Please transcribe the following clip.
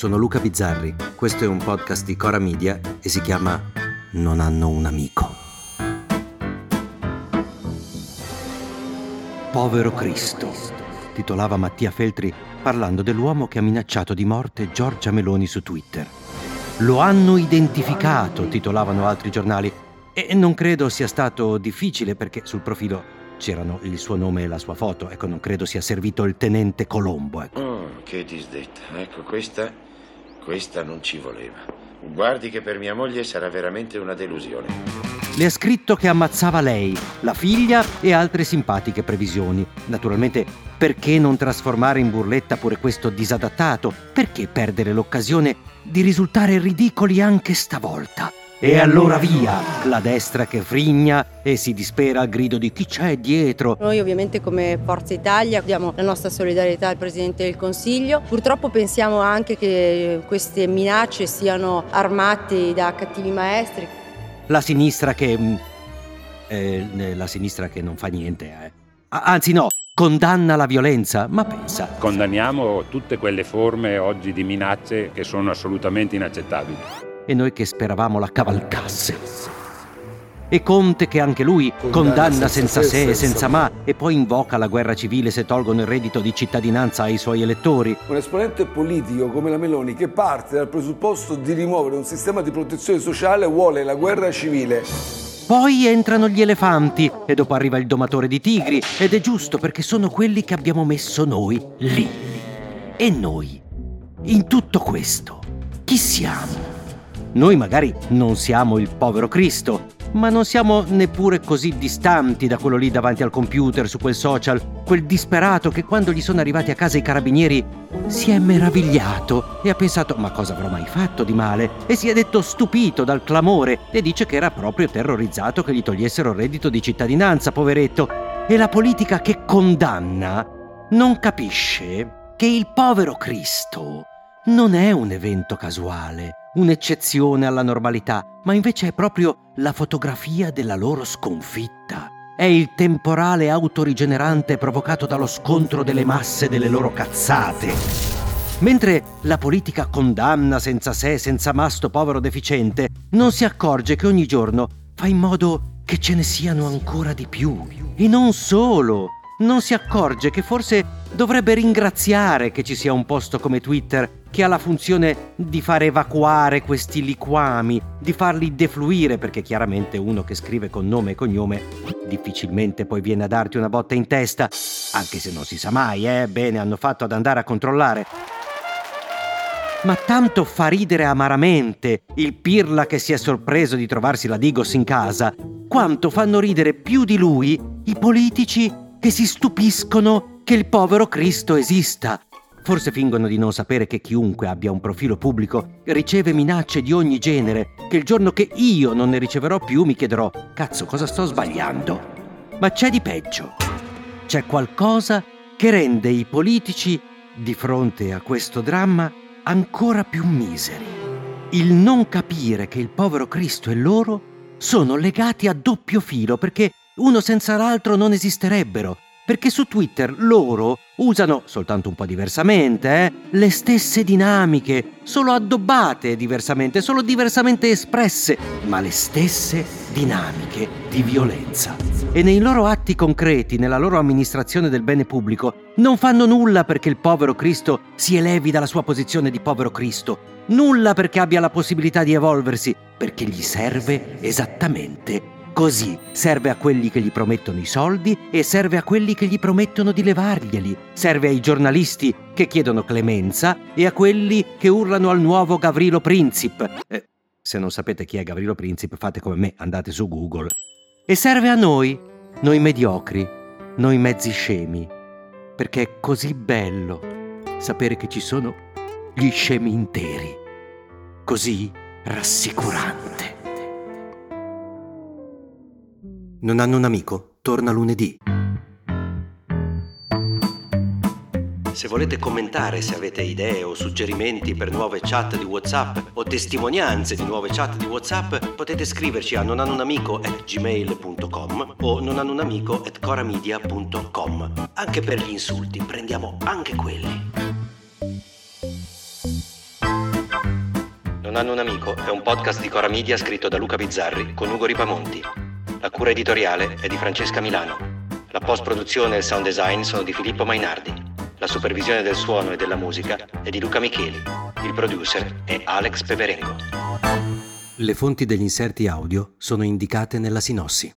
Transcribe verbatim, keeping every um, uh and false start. Sono Luca Bizzarri, questo è un podcast di Cora Media e si chiama Non hanno un amico. Povero Cristo, titolava Mattia Feltri parlando dell'uomo che ha minacciato di morte Giorgia Meloni su Twitter. Lo hanno identificato, titolavano altri giornali, e non credo sia stato difficile perché sul profilo c'erano il suo nome e la sua foto. Ecco, non credo sia servito il tenente Colombo, ecco. Oh, che disdetta. Ecco, questa, questa non ci voleva. Guardi che per mia moglie sarà veramente una delusione. Le ha scritto che ammazzava lei, la figlia e altre simpatiche previsioni. Naturalmente, perché non trasformare in burletta pure questo disadattato? Perché perdere l'occasione di risultare ridicoli anche stavolta? E allora via, la destra che frigna e si dispera al grido di chi c'è dietro. Noi ovviamente come Forza Italia diamo la nostra solidarietà al Presidente del Consiglio. Purtroppo pensiamo anche che queste minacce siano armate da cattivi maestri. La sinistra che... Eh, la sinistra che non fa niente, eh. Anzi no, condanna la violenza, ma pensa. Condanniamo tutte quelle forme oggi di minacce che sono assolutamente inaccettabili. E noi che speravamo la cavalcasse. E Conte che anche lui condanna senza se e senza ma e poi invoca la guerra civile se tolgono il reddito di cittadinanza ai suoi elettori. Un esponente politico come la Meloni che parte dal presupposto di rimuovere un sistema di protezione sociale vuole la guerra civile. Poi entrano gli elefanti e dopo arriva il domatore di tigri ed è giusto perché sono quelli che abbiamo messo noi lì. E noi, in tutto questo, chi siamo? Noi magari non siamo il povero Cristo, ma non siamo neppure così distanti da quello lì davanti al computer, su quel social, quel disperato che quando gli sono arrivati a casa i carabinieri si è meravigliato e ha pensato ma cosa avrò mai fatto di male? E si è detto stupito dal clamore e dice che era proprio terrorizzato che gli togliessero il reddito di cittadinanza, poveretto. E la politica che condanna non capisce che il povero Cristo non è un evento casuale, un'eccezione alla normalità, ma invece è proprio la fotografia della loro sconfitta. È il temporale autorigenerante provocato dallo scontro delle masse delle loro cazzate. Mentre la politica condanna senza se, senza ma sto povero deficiente, non si accorge che ogni giorno fa in modo che ce ne siano ancora di più. E non solo, non si accorge che forse dovrebbe ringraziare che ci sia un posto come Twitter che ha la funzione di far evacuare questi liquami, di farli defluire, perché chiaramente uno che scrive con nome e cognome difficilmente poi viene a darti una botta in testa, anche se non si sa mai, eh, bene hanno fatto ad andare a controllare. Ma tanto fa ridere amaramente il pirla che si è sorpreso di trovarsi la Digos in casa, quanto fanno ridere più di lui i politici che si stupiscono che il povero Cristo esista. Forse fingono di non sapere che chiunque abbia un profilo pubblico riceve minacce di ogni genere, che il giorno che io non ne riceverò più mi chiederò «Cazzo, cosa sto sbagliando?». Ma c'è di peggio. C'è qualcosa che rende i politici, di fronte a questo dramma, ancora più miseri. Il non capire che il povero Cristo e loro sono legati a doppio filo perché uno senza l'altro non esisterebbero. Perché su Twitter loro usano, soltanto un po' diversamente, eh, le stesse dinamiche, solo addobbate diversamente, solo diversamente espresse, ma le stesse dinamiche di violenza. E nei loro atti concreti, nella loro amministrazione del bene pubblico, non fanno nulla perché il povero Cristo si elevi dalla sua posizione di povero Cristo, nulla perché abbia la possibilità di evolversi, perché gli serve esattamente così, serve a quelli che gli promettono i soldi e serve a quelli che gli promettono di levarglieli, serve ai giornalisti che chiedono clemenza e a quelli che urlano al nuovo Gavrilo Princip. Eh, se non sapete chi è Gavrilo Princip, fate come me, andate su Google. E serve a noi, noi mediocri, noi mezzi scemi, perché è così bello sapere che ci sono gli scemi interi, così rassicurante. Non hanno un amico, torna lunedì. Se volete commentare, se avete idee o suggerimenti per nuove chat di WhatsApp o testimonianze di nuove chat di WhatsApp, potete scriverci a non hanno un amico at gmail punto com o non hanno un amico at coramedia punto com. Anche per gli insulti, prendiamo anche quelli. hanno un amico è un podcast di Cora Media scritto da Luca Bizzarri con Ugo Ripamonti. La cura editoriale è di Francesca Milano. La post-produzione e il sound design sono di Filippo Mainardi. La supervisione del suono e della musica è di Luca Micheli. Il producer è Alex Peverengo. Le fonti degli inserti audio sono indicate nella sinossi.